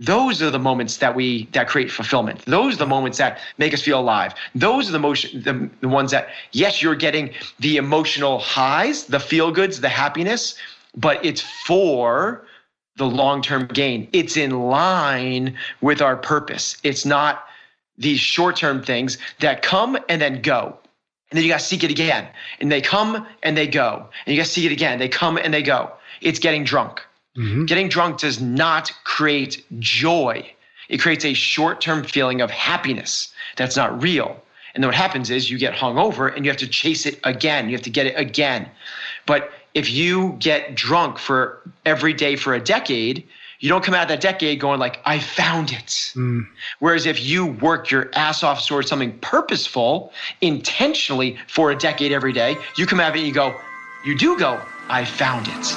Those are the moments that create fulfillment. Those are the moments that make us feel alive. Those are the ones that, yes, you're getting the emotional highs, the feel goods, the happiness, but it's for the long-term gain. It's in line with our purpose. It's not these short-term things that come and then go. And then you got to seek it again. And they come and they go. And you got to seek it again. They come and they go. It's getting drunk. Mm-hmm. Getting drunk does not create joy. It creates a short-term feeling of happiness that's not real. And then what happens is you get hungover and you have to chase it again. You have to get it again. But if you get drunk for every day for a decade, you don't come out of that decade going like, I found it. Mm. Whereas if you work your ass off towards something purposeful, intentionally for a decade every day, you come out of it and you go, I found it.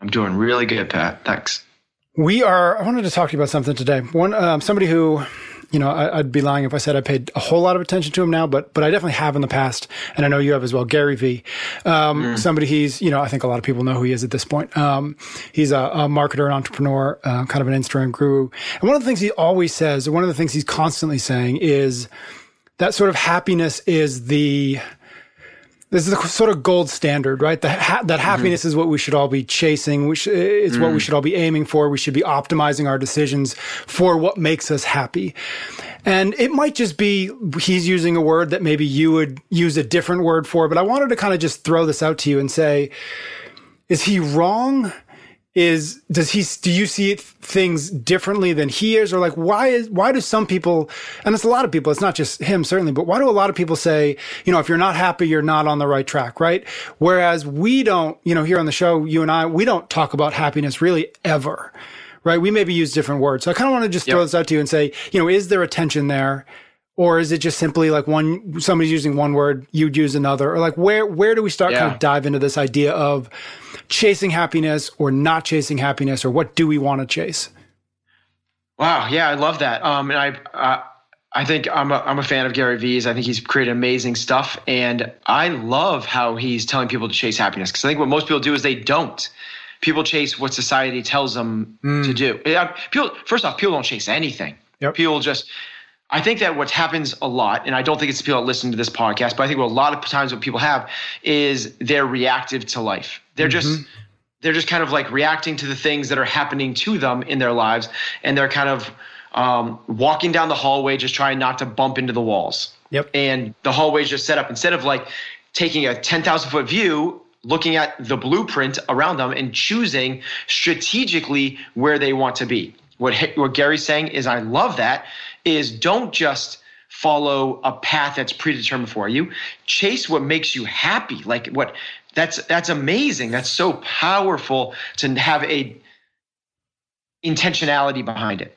I'm doing really good, Pat. Thanks. I wanted to talk to you about something today. One, somebody who, I'd be lying if I said I paid a whole lot of attention to him now, but I definitely have in the past, and I know you have as well, Gary Vee. Somebody he's, I think a lot of people know who he is at this point. He's a marketer, an entrepreneur, kind of an Instagram guru. And one of the things he always says, one of the things he's constantly saying is that sort of happiness is this is the sort of gold standard, right? That happiness is what we should all be chasing. It's what we should all be aiming for. We should be optimizing our decisions for what makes us happy. And it might just be he's using a word that maybe you would use a different word for, but I wanted to kind of just throw this out to you and say, is he wrong? Do you see things differently than he is? Or like, why do some people, and it's a lot of people, it's not just him certainly, but why do a lot of people say, if you're not happy, you're not on the right track, right? Whereas we don't, here on the show, you and I, we don't talk about happiness really ever, right? We maybe use different words. So I kind of want to just throw this out to you and say, is there a tension there? Or is it just simply like somebody's using one word, you'd use another? Or like, where do we start kind of dive into this idea of chasing happiness or not chasing happiness, or what do we want to chase? Wow. Yeah. I love that. And I think I'm a fan of Gary Vee's. I think he's created amazing stuff. And I love how he's telling people to chase happiness, because I think what most people do is they don't. People chase what society tells them to do. First off, people don't chase anything. Yep. I think that what happens a lot, and I don't think it's people that listen to this podcast, but I think what a lot of times what people have is they're reactive to life. They're just kind of like reacting to the things that are happening to them in their lives, and they're kind of walking down the hallway just trying not to bump into the walls. Yep. And the hallway's just set up instead of like taking a 10,000-foot view, looking at the blueprint around them and choosing strategically where they want to be. What Gary's saying is, I love that, is don't just follow a path that's predetermined for you. Chase what makes you happy. Like that's amazing. That's so powerful to have a intentionality behind it.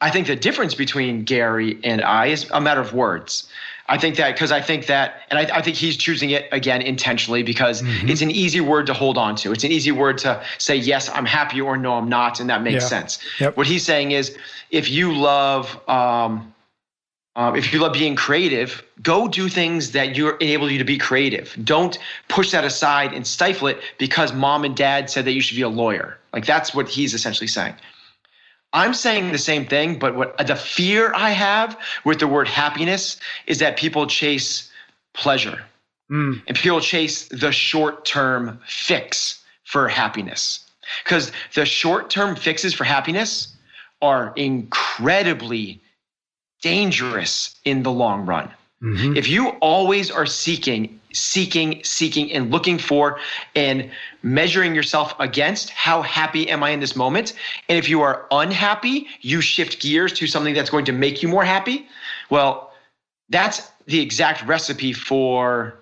I think the difference between Gary and I is a matter of words. I think he's choosing it again intentionally because it's an easy word to hold on to. It's an easy word to say, yes, I'm happy, or no, I'm not. And that makes sense. Yep. What he's saying is, if you love being creative, go do things that enable you to be creative. Don't push that aside and stifle it because mom and dad said that you should be a lawyer. Like that's what he's essentially saying. I'm saying the same thing, but the fear I have with the word happiness is that people chase pleasure and people chase the short-term fix for happiness, because the short-term fixes for happiness are incredibly dangerous in the long run. Mm-hmm. If you always are seeking and looking for and measuring yourself against how happy am I in this moment, and if you are unhappy, you shift gears to something that's going to make you more happy, well, that's the exact recipe for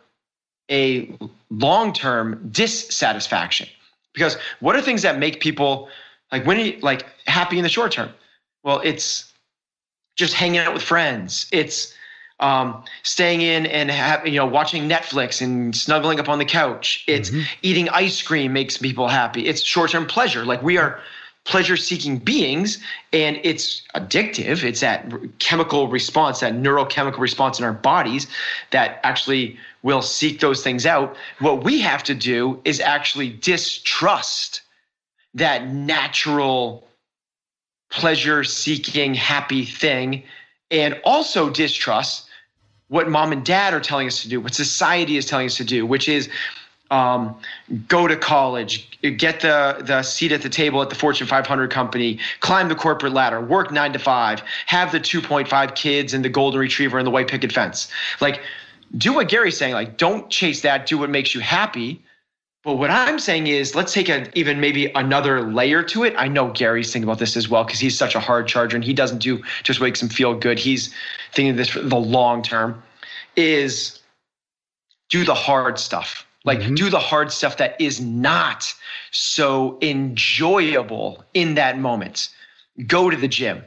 a long-term dissatisfaction. Because what are things that make people like happy in the short term? Well, it's just hanging out with friends. It's staying in and watching Netflix and snuggling up on the couch. It's eating ice cream makes people happy. It's short-term pleasure. Like, we are pleasure-seeking beings, and it's addictive. It's that chemical response, that neurochemical response in our bodies that actually will seek those things out. What we have to do is actually distrust that natural pleasure-seeking happy thing, and also distrust what mom and dad are telling us to do, what society is telling us to do, which is go to college, get the seat at the table at the Fortune 500 company, climb the corporate ladder, work 9 to 5, have the 2.5 kids and the golden retriever and the white picket fence. Like, do what Gary's saying. Like, don't chase that. Do what makes you happy. But what I'm saying is, let's take even maybe another layer to it. I know Gary's thinking about this as well, because he's such a hard charger and he doesn't do just what makes him feel good. He's thinking of this for the long term, is do the hard stuff. Like, do the hard stuff that is not so enjoyable in that moment. Go to the gym.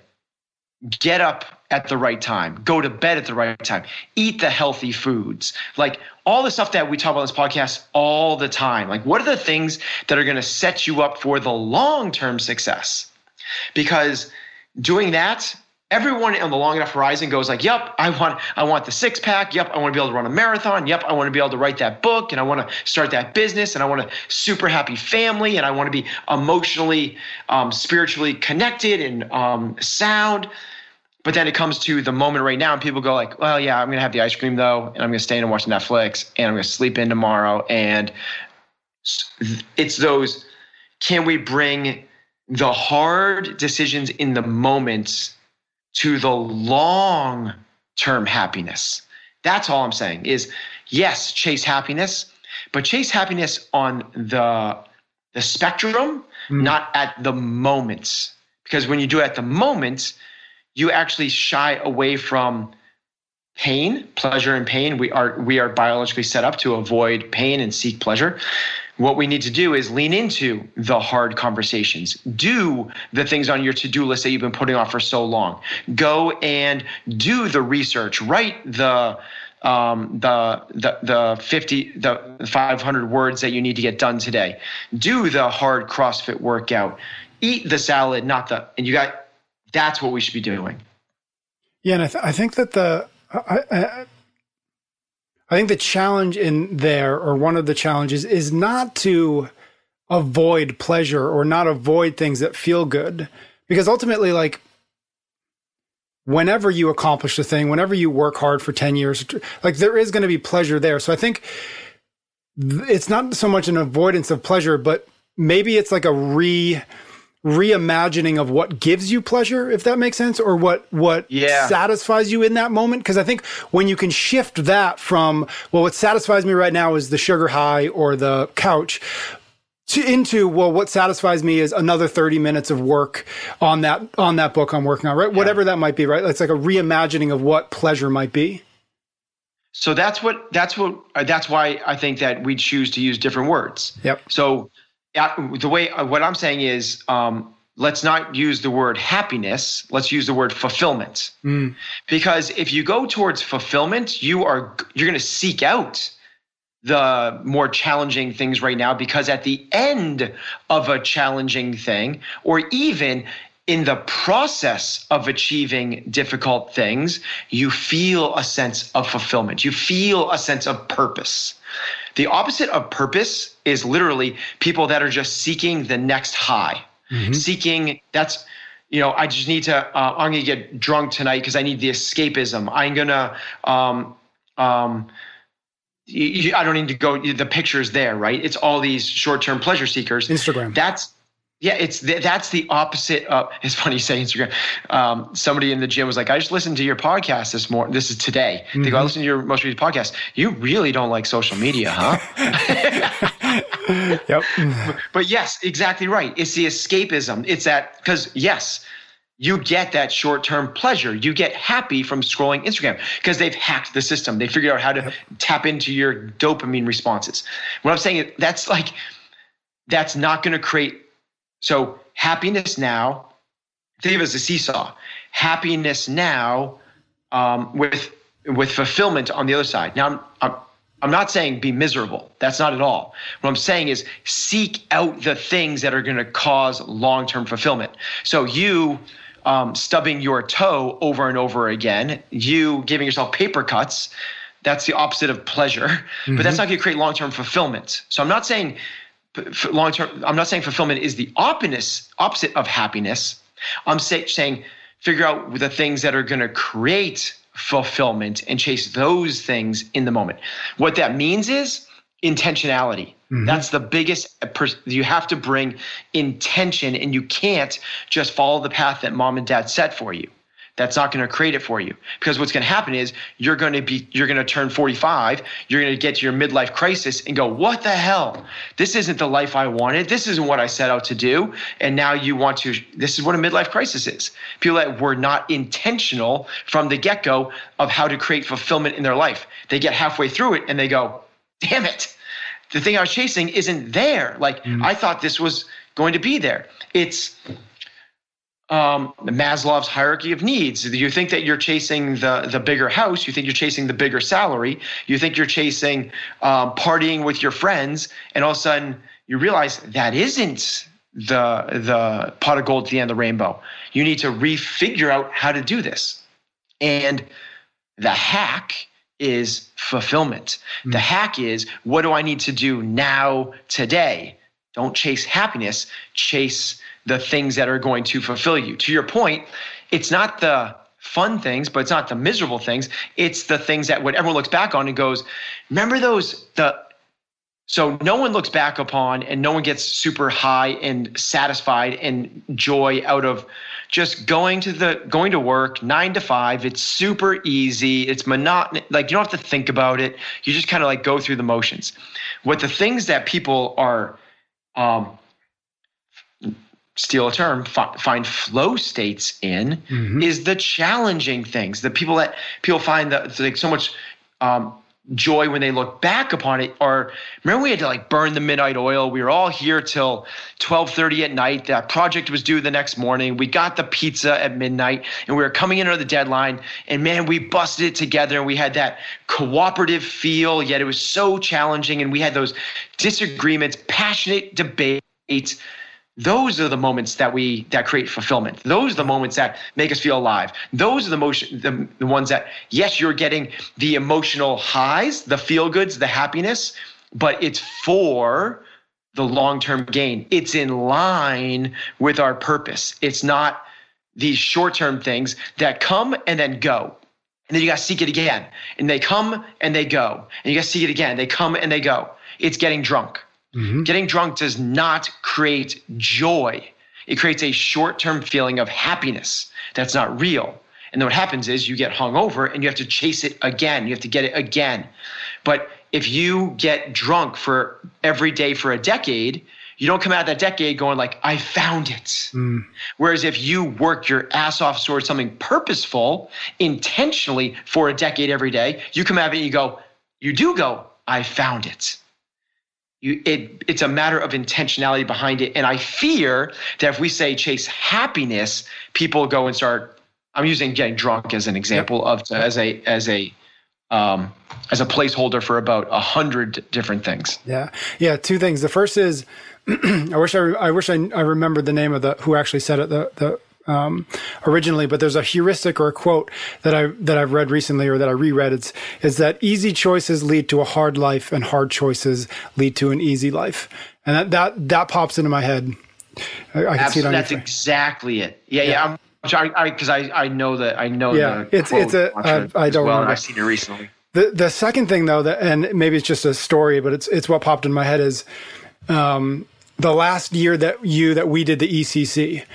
Get up at the right time. Go to bed at the right time. Eat the healthy foods. Like, all the stuff that we talk about on this podcast all the time. Like, what are the things that are going to set you up for the long-term success? Because doing that, everyone on the long enough horizon goes like, yep, I want the six pack. Yep, I want to be able to run a marathon. Yep, I want to be able to write that book, and I want to start that business, and I want a super happy family, and I want to be emotionally, spiritually connected and sound. But then it comes to the moment right now, and people go like, well, yeah, I'm going to have the ice cream though, and I'm going to stay in and watch Netflix, and I'm going to sleep in tomorrow. And it's those, can we bring the hard decisions in the moment to the long-term happiness? That's all I'm saying is, yes, chase happiness, but chase happiness on the spectrum, not at the moment. Because when you do it at the moment, you actually shy away from pain, pleasure and pain. We are biologically set up to avoid pain and seek pleasure. What we need to do is lean into the hard conversations. Do the things on your to-do list that you've been putting off for so long. Go and do the research. Write the 500 words that you need to get done today. Do the hard CrossFit workout. Eat the salad, that's what we should be doing. Yeah, and I think the challenge in there, or one of the challenges, is not to avoid pleasure or not avoid things that feel good. Because ultimately, like, whenever you accomplish a thing, whenever you work hard for 10 years, like, there is going to be pleasure there. So I think it's not so much an avoidance of pleasure, but maybe it's like a reimagining of what gives you pleasure, if that makes sense, or what satisfies you in that moment. Because I think when you can shift that from, well, what satisfies me right now is the sugar high or the couch, into, well, what satisfies me is another 30 minutes of work on that book I'm working on, right? Yeah. Whatever that might be, right? It's like a reimagining of what pleasure might be. So that's why I think that we choose to use different words. Yep. So what I'm saying is, let's not use the word happiness. Let's use the word fulfillment. Because if you go towards fulfillment, you're going to seek out the more challenging things right now, because at the end of a challenging thing, or even in the process of achieving difficult things, you feel a sense of fulfillment. You feel a sense of purpose. The opposite of purpose is literally people that are just seeking the next high. I just need to, I'm going to get drunk tonight because I need the escapism. I'm going to, I don't need to go, the picture's there, right? It's all these short-term pleasure seekers. Instagram. That's the opposite of, it's funny you say Instagram. Somebody in the gym was like, I just listened to your podcast this morning. This is today. They go, I listened to your most recent podcast. You really don't like social media, huh? Yep. But yes, exactly right. It's the escapism. It's that, because yes, you get that short-term pleasure. You get happy from scrolling Instagram because they've hacked the system. They figured out how to tap into your dopamine responses. What I'm saying is that's not going to create. So happiness now think of it as a seesaw. Happiness now with fulfillment on the other side. Now, I'm not saying be miserable. That's not at all. What I'm saying is seek out the things that are going to cause long-term fulfillment. So you stubbing your toe over and over again, you giving yourself paper cuts, that's the opposite of pleasure, but that's not going to create long-term fulfillment. So I'm not saying fulfillment is the opposite of happiness. I'm saying figure out the things that are going to create fulfillment and chase those things in the moment. What that means is intentionality. That's the biggest you have to bring intention, and you can't just follow the path that mom and dad set for you. That's not going to create it for you, because what's going to happen is you're going to turn 45, you're going to get to your midlife crisis and go, what the hell? This isn't the life I wanted. This isn't what I set out to do. And now you want to, this is what a midlife crisis is. People that were not intentional from the get-go of how to create fulfillment in their life. They get halfway through it and they go, damn it. The thing I was chasing isn't there. Like I thought this was going to be there. It's Maslow's hierarchy of needs. You think that you're chasing the bigger house. You think you're chasing the bigger salary. You think you're chasing partying with your friends. And all of a sudden you realize that isn't the pot of gold at the end of the rainbow. You need to refigure out how to do this. And the hack is fulfillment. The hack is, what do I need to do now, today? Don't chase happiness. Chase the things that are going to fulfill you. To your point, it's not the fun things, but it's not the miserable things. It's the things that when everyone looks back on and goes, remember those, so no one looks back upon and no one gets super high and satisfied and joy out of just going to work 9 to 5. It's super easy. It's monotonous. Like, you don't have to think about it. You just kind of like go through the motions. What the things that people are, steal a term, find flow states in, is the challenging things. The people that people find that like so much joy when they look back upon it are, remember we had to like burn the midnight oil. We were all here till 12:30 at night. That project was due the next morning. We got the pizza at midnight and we were coming in under the deadline. And man, we busted it together and we had that cooperative feel, yet it was so challenging. And we had those disagreements, passionate debates. Those are the moments that create fulfillment. Those are the moments that make us feel alive. Those are the ones that, yes, you're getting the emotional highs, the feel goods, the happiness, but it's for the long-term gain. It's in line with our purpose. It's not these short-term things that come and then go. And then you got to seek it again. And they come and they go. And you got to seek it again. They come and they go. It's getting drunk. Getting drunk does not create joy. It creates a short-term feeling of happiness that's not real. And then what happens is you get hungover and you have to chase it again. You have to get it again. But if you get drunk for every day for a decade, you don't come out of that decade going like, I found it. Whereas if you work your ass off towards something purposeful, intentionally for a decade every day, you come out of it and you go, I found it. It's a matter of intentionality behind it. And I fear that if we say chase happiness, people go and start, I'm using getting drunk as an example as a placeholder for about 100 different things. Yeah. Two things. The first is, I wish I remembered the name of who actually said it, originally, but there's a heuristic or a quote that I've read recently or that I reread. It's that easy choices lead to a hard life and hard choices lead to an easy life. And that pops into my head. I can see it on your face. That's exactly it. Yeah. I'm sorry, because I know that I know. Yeah, the quote, it's a. I don't remember. I've seen it recently. The second thing though, and maybe it's just a story, but it's what popped in my head is, the last year that we did the ECC.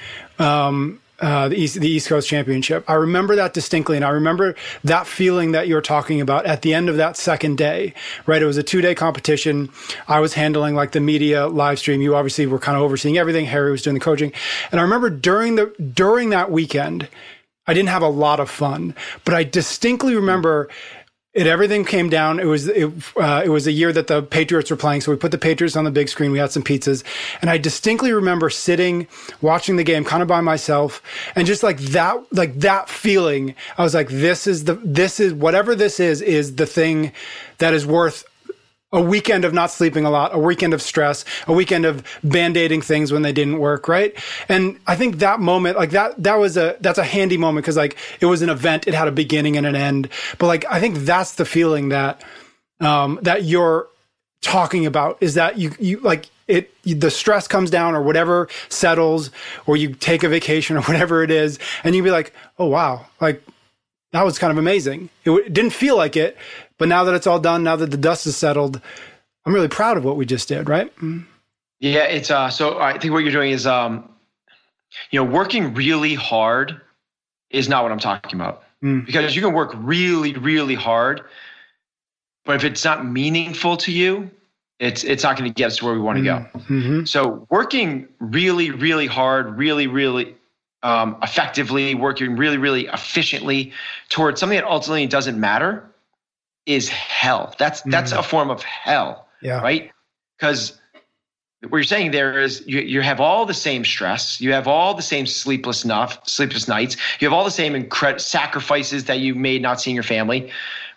The East Coast Championship. I remember that distinctly. And I remember that feeling that you're talking about at the end of that second day, right? It was a 2-day competition. I was handling like the media live stream. You obviously were kind of overseeing everything. Harry was doing the coaching. And I remember during that weekend, I didn't have a lot of fun, but I distinctly remember Everything came down. It was a year that the Patriots were playing, so we put the Patriots on the big screen. We had some pizzas, and I distinctly remember sitting, watching the game, kind of by myself, and just like that feeling. I was like, "This is the thing that is worth a weekend of not sleeping a lot, a weekend of stress, a weekend of band-aiding things when they didn't work, right?" And I think that moment, like that's a handy moment, because like it was an event, it had a beginning and an end. But like I think that's the feeling that that you're talking about, is that you like it, the stress comes down or whatever settles, or you take a vacation or whatever it is, and you'd be like, oh wow, like that was kind of amazing. It didn't feel like it. But now that it's all done, now that the dust is settled, I'm really proud of what we just did, right? Yeah, it's so I think what you're doing is, working really hard is not what I'm talking about. Mm. Because you can work really, really hard, but if it's not meaningful to you, it's not going to get us to where we want to go. Mm-hmm. So working really, really hard, really, really effectively, working really, really efficiently towards something that ultimately doesn't matter is hell. That's a form of hell, yeah. Right? Because what you're saying there is you have all the same stress, you have all the same sleepless nights, you have all the same sacrifices that you made not seeing your family,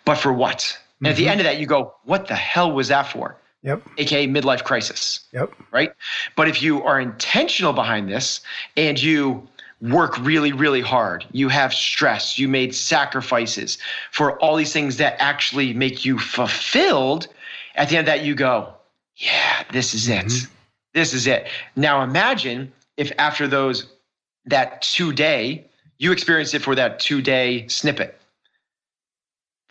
but for what? Mm-hmm. And at the end of that, you go, what the hell was that for? Yep. AKA midlife crisis. Yep. Right? But if you are intentional behind this and you work really, really hard, you have stress, you made sacrifices for all these things that actually make you fulfilled, at the end of that you go, yeah, this is it. Mm-hmm. This is it. Now imagine if after that 2 day, you experienced it for that 2 day snippet.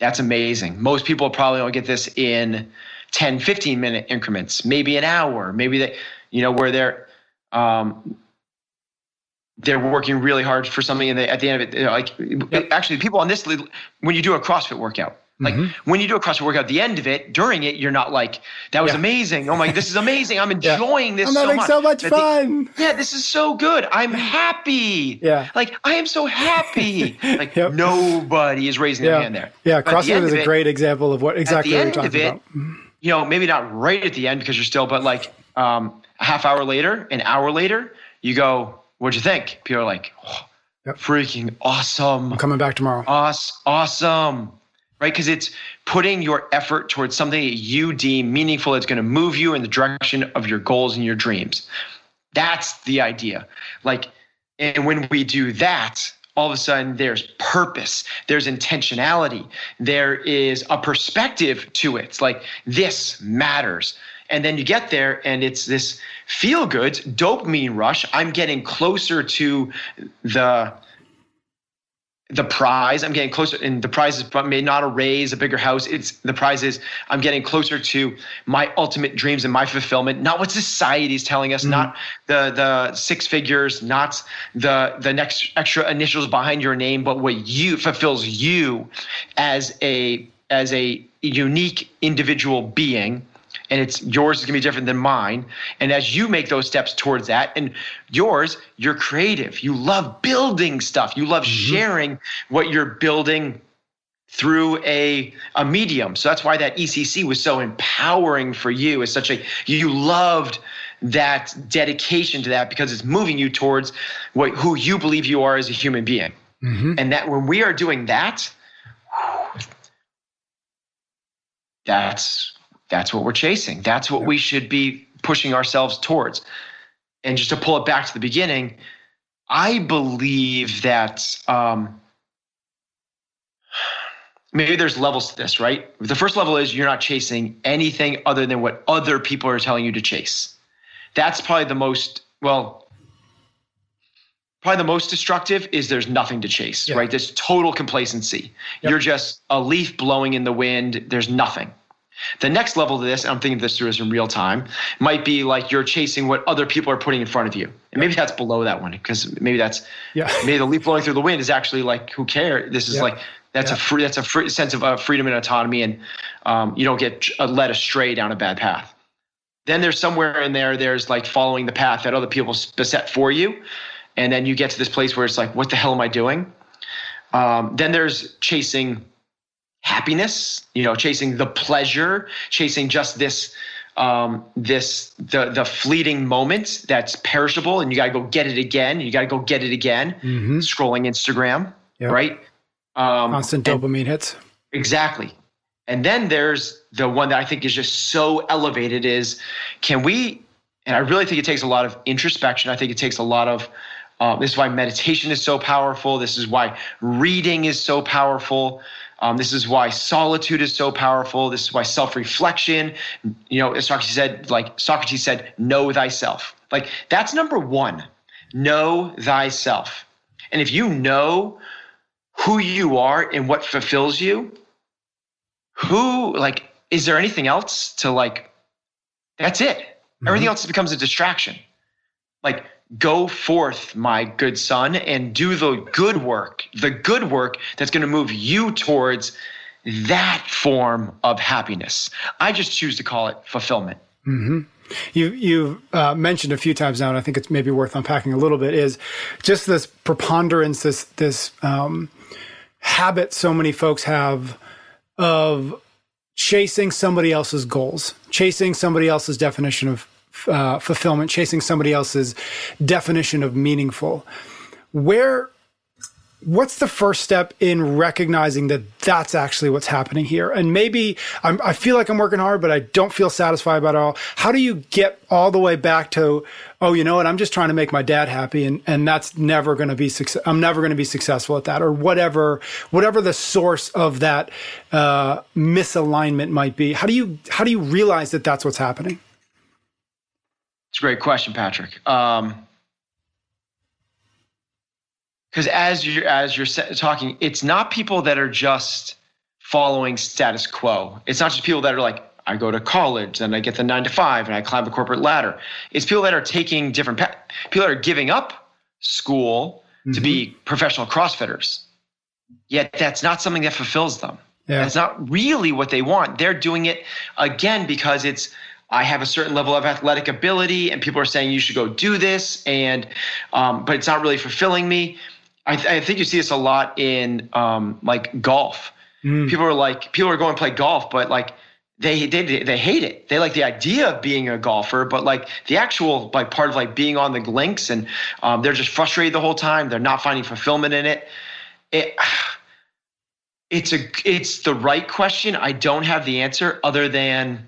That's amazing. Most people probably don't get this in 10, 15 minute increments, maybe an hour, maybe they, where they're working really hard for something, and at the end of it, actually, people on this, when you do a CrossFit workout, at the end of it, during it, you're not like, that was amazing. Oh my, this is amazing. I'm enjoying this so much. I'm having so much fun. This is so good. I'm happy. Yeah. Like, I am so happy. Like, nobody is raising their hand there. Yeah, but CrossFit is a great example of what exactly you're talking about. Maybe not right at the end, because you're still, but like a half hour later, an hour later, you go, what'd you think? People are like, freaking awesome. I'm coming back tomorrow. Awesome. Right? Because it's putting your effort towards something that you deem meaningful that's going to move you in the direction of your goals and your dreams. That's the idea. Like, and when we do that, all of a sudden there's purpose, there's intentionality, there is a perspective to it. It's like, this matters. And then you get there and it's this feel-good dopamine rush. I'm getting closer to the prize. I'm getting closer, and the prize is maybe not a raise, a bigger house. It's the prize is I'm getting closer to my ultimate dreams and my fulfillment, not what society is telling us, not the six figures, not the next extra initials behind your name, but what you fulfills you as a unique individual being. And it's yours is going to be different than mine. And as you make those steps towards that, and yours, you're creative. You love building stuff. You love sharing what you're building through a medium. So that's why that ECC was so empowering for you. It's such you loved that dedication to that, because it's moving you towards who you believe you are as a human being. Mm-hmm. And that when we are doing that, that's what we're chasing. That's what we should be pushing ourselves towards. And just to pull it back to the beginning, I believe that maybe there's levels to this, right? The first level is you're not chasing anything other than what other people are telling you to chase. That's probably the most, destructive is there's nothing to chase, right? There's total complacency. Yep. You're just a leaf blowing in the wind. There's nothing. The next level to this, and I'm thinking of this through as in real time, might be like you're chasing what other people are putting in front of you. And maybe that's below that one, because maybe that's maybe the leaf blowing through the wind is actually like, who cares? This is like that's a sense of freedom and autonomy, and you don't get led astray down a bad path. Then there's somewhere in there, there's like following the path that other people set for you, and then you get to this place where it's like, what the hell am I doing? Then there's chasing happiness, you know, chasing the pleasure, chasing just this, the fleeting moment that's perishable and you got to go get it again. Mm-hmm. Scrolling Instagram, yep. Right? Constant dopamine hits. Exactly. And then there's the one that I think is just so elevated is, can we, and I really think it takes a lot of introspection. I think it takes a lot of, this is why meditation is so powerful. This is why reading is so powerful. This is why solitude is so powerful. This is why self-reflection, you know, as Socrates said, know thyself. Like, that's number one, know thyself. And if you know who you are and what fulfills you, who, like, is there anything else to, like, that's it. Mm-hmm. Everything else becomes a distraction. Like, go forth, my good son, and do the good work that's going to move you towards that form of happiness. I just choose to call it fulfillment. Mm-hmm. You've mentioned a few times now, and I think it's maybe worth unpacking a little bit, is just this preponderance, this habit so many folks have of chasing somebody else's goals, chasing somebody else's definition of fulfillment, chasing somebody else's definition of meaningful. What's the first step in recognizing that that's actually what's happening here? And maybe I feel like I'm working hard, but I don't feel satisfied about it all. How do you get all the way back to, oh, you know what? I'm just trying to make my dad happy, and that's never going to be I'm never going to be successful at that, or whatever the source of that misalignment might be. How do you realize that that's what's happening? It's a great question, Patrick. Because as you're talking, it's not people that are just following status quo. It's not just people that are like, I go to college and I get the 9 to 5 and I climb the corporate ladder. It's people that are taking different paths. People that are giving up school mm-hmm. to be professional CrossFitters. Yet that's not something that fulfills them. Yeah. That's not really what they want. They're doing it again because it's, I have a certain level of athletic ability and people are saying you should go do this, and but it's not really fulfilling me. I think you see this a lot in like golf. Mm. People are going to play golf, but like they hate it. They like the idea of being a golfer, but like the actual like part of like being on the links, and they're just frustrated the whole time. They're not finding fulfillment in it. It's the right question. I don't have the answer other than,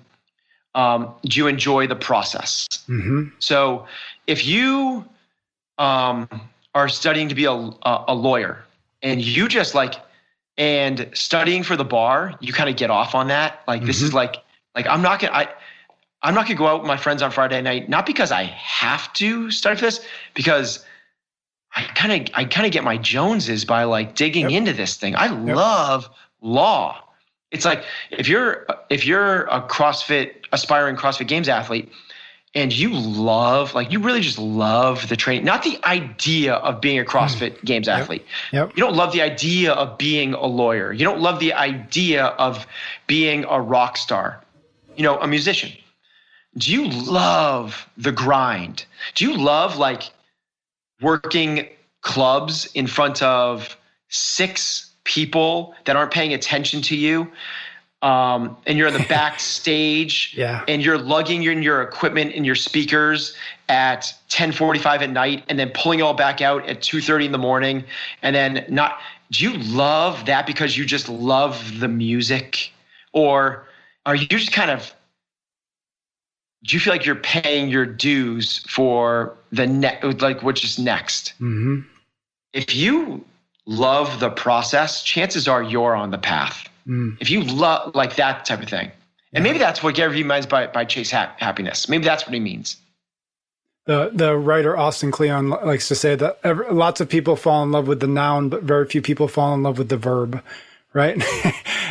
do you enjoy the process? Mm-hmm. So if you are studying to be a lawyer and you just like, and studying for the bar, you kind of get off on that. Like mm-hmm. This is like I'm not gonna go out with my friends on Friday night, not because I have to study for this, because I kind of get my Joneses by like digging yep. into this thing. I yep. love law. It's like if you're a CrossFit aspiring CrossFit Games athlete and you love, like you really just love the training, not the idea of being a CrossFit Games athlete. Yep. You don't love the idea of being a lawyer. You don't love the idea of being a rock star, you know, a musician. Do you love the grind? Do you love like working clubs in front of 6 people that aren't paying attention to you, and you're in the backstage yeah. and you're lugging your equipment and your speakers at 10:45 at night and then pulling it all back out at 2:30 in the morning, and then not, do you love that because you just love the music, or are you just kind of, do you feel like you're paying your dues for the like what's just next? Mm-hmm. If you love the process, chances are you're on the path. Mm. If you love like that type of thing. And maybe that's what Gary Vee means by chase happiness. Maybe that's what he means. The writer Austin Kleon likes to say that lots of people fall in love with the noun, but very few people fall in love with the verb, right?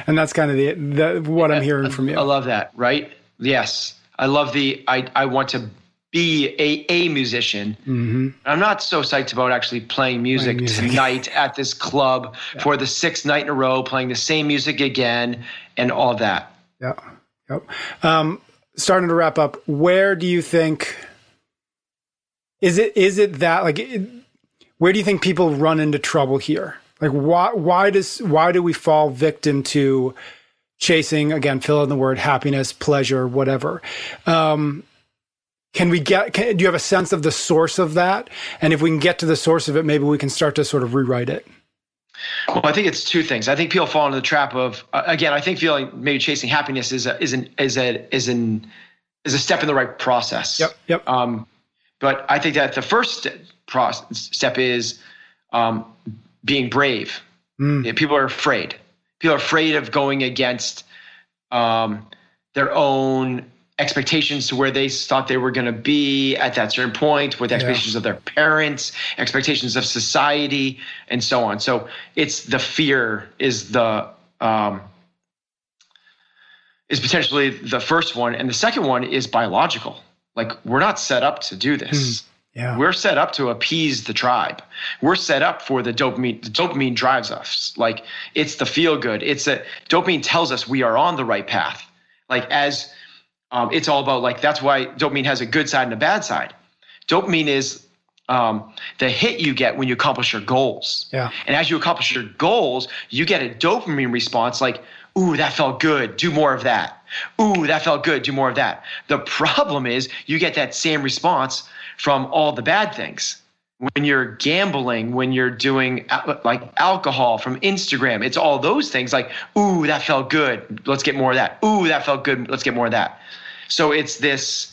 And that's kind of what I'm hearing from you. I love that, right? Yes. I love I want to be a musician. Mm-hmm. I'm not so psyched about actually playing music. Tonight at this club yeah. for the 6th night in a row, playing the same music again and all that. Yeah. Yep. Starting to wrap up, where do you think where do you think people run into trouble here? Like why do we fall victim to chasing, again, fill in the word, happiness, pleasure, whatever? Do you have a sense of the source of that? And if we can get to the source of it, maybe we can start to sort of rewrite it. Well, I think it's two things. I think people fall into the trap of, again, I think feeling maybe chasing happiness is a step in the right process. Yep. But I think that the first step is being brave. Yeah, people are afraid. People are afraid of going against their own expectations to where they thought they were going to be at that certain point, with expectations of their parents, expectations of society, and so on. So it's the fear is potentially the first one. And the second one is biological. Like, we're not set up to do this. Yeah. We're set up to appease the tribe. We're set up for the dopamine. The dopamine drives us. Like, it's the feel good. Dopamine tells us we are on the right path. Like, as it's all about, like, that's why dopamine has a good side and a bad side. Dopamine is the hit you get when you accomplish your goals. Yeah. And as you accomplish your goals, you get a dopamine response like, ooh, that felt good, do more of that. Ooh, that felt good, do more of that. The problem is you get that same response from all the bad things. When you're gambling, when you're doing like alcohol, from Instagram, it's all those things like, ooh, that felt good, let's get more of that. Ooh, that felt good, let's get more of that. So it's this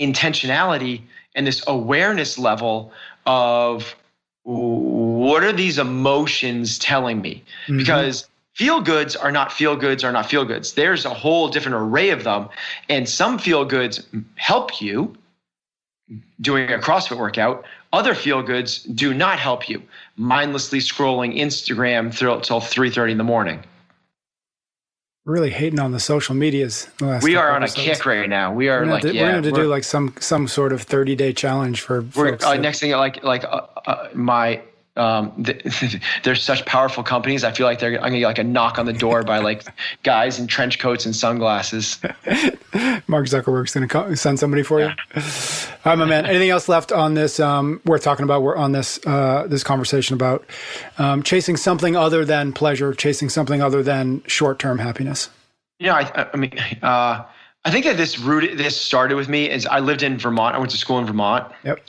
intentionality and this awareness level of, what are these emotions telling me? Mm-hmm. Because feel goods are not feel goods. There's a whole different array of them. And some feel goods help you doing a CrossFit workout. Other feel goods do not help you, mindlessly scrolling Instagram till 3:30 in the morning. Really hating on the social medias. We are on episodes. A kick right now. We are we're going to do like some sort of 30-day challenge for folks. Next thing, they're such powerful companies. I feel like I'm going to get like a knock on the door by like guys in trench coats and sunglasses. Mark Zuckerberg's going to send somebody for you. All right, my man. Anything else left on this? We're talking about, we're on this this conversation about chasing something other than pleasure, chasing something other than short-term happiness. I think that this started with me is I lived in Vermont. I went to school in Vermont. Yep.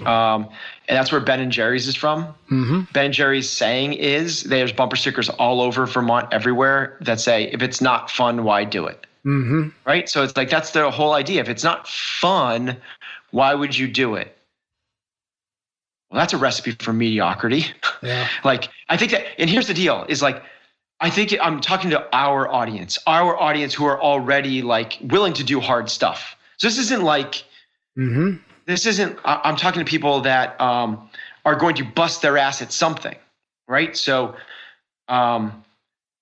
And that's where Ben and Jerry's is from. Mm-hmm. Ben and Jerry's saying is, there's bumper stickers all over Vermont everywhere that say, if it's not fun, why do it? Mm-hmm. Right? So it's like, that's the whole idea. If it's not fun, why would you do it? Well, that's a recipe for mediocrity. Yeah. Like, I think that, and here's the deal is like, I think I'm talking to our audience who are already like willing to do hard stuff. So this isn't like, mm-hmm. I'm talking to people that are going to bust their ass at something, right? So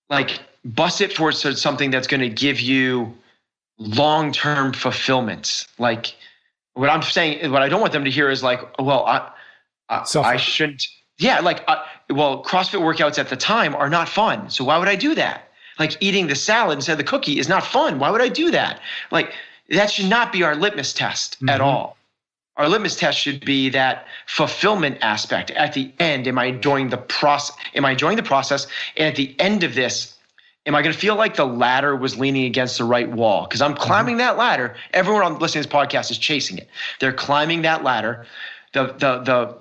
like bust it for something that's going to give you long-term fulfillment. Like what I'm saying, what I don't want them to hear is like, well, I shouldn't. Yeah, like, CrossFit workouts at the time are not fun. So why would I do that? Like eating the salad instead of the cookie is not fun. Why would I do that? Like that should not be our litmus test mm-hmm. at all. Our litmus test should be that fulfillment aspect. At the end, am I enjoying the process? And at the end of this, am I going to feel like the ladder was leaning against the right wall? Because I'm climbing mm-hmm. that ladder. Everyone on listening to this podcast is chasing it. They're climbing that ladder. The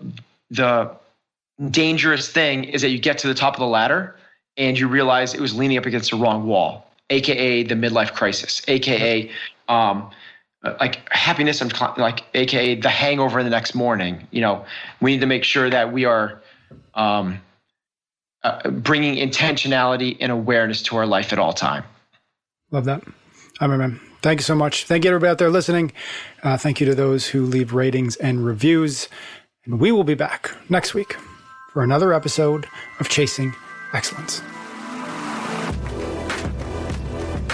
dangerous thing is that you get to the top of the ladder and you realize it was leaning up against the wrong wall, AKA the midlife crisis, AKA like happiness and like AKA the hangover the next morning. You know, we need to make sure that we are bringing intentionality and awareness to our life at all time. Love that. I remember. Thank you so much. Thank you everybody out there listening. Thank you to those who leave ratings and reviews. And we will be back next week for another episode of Chasing Excellence.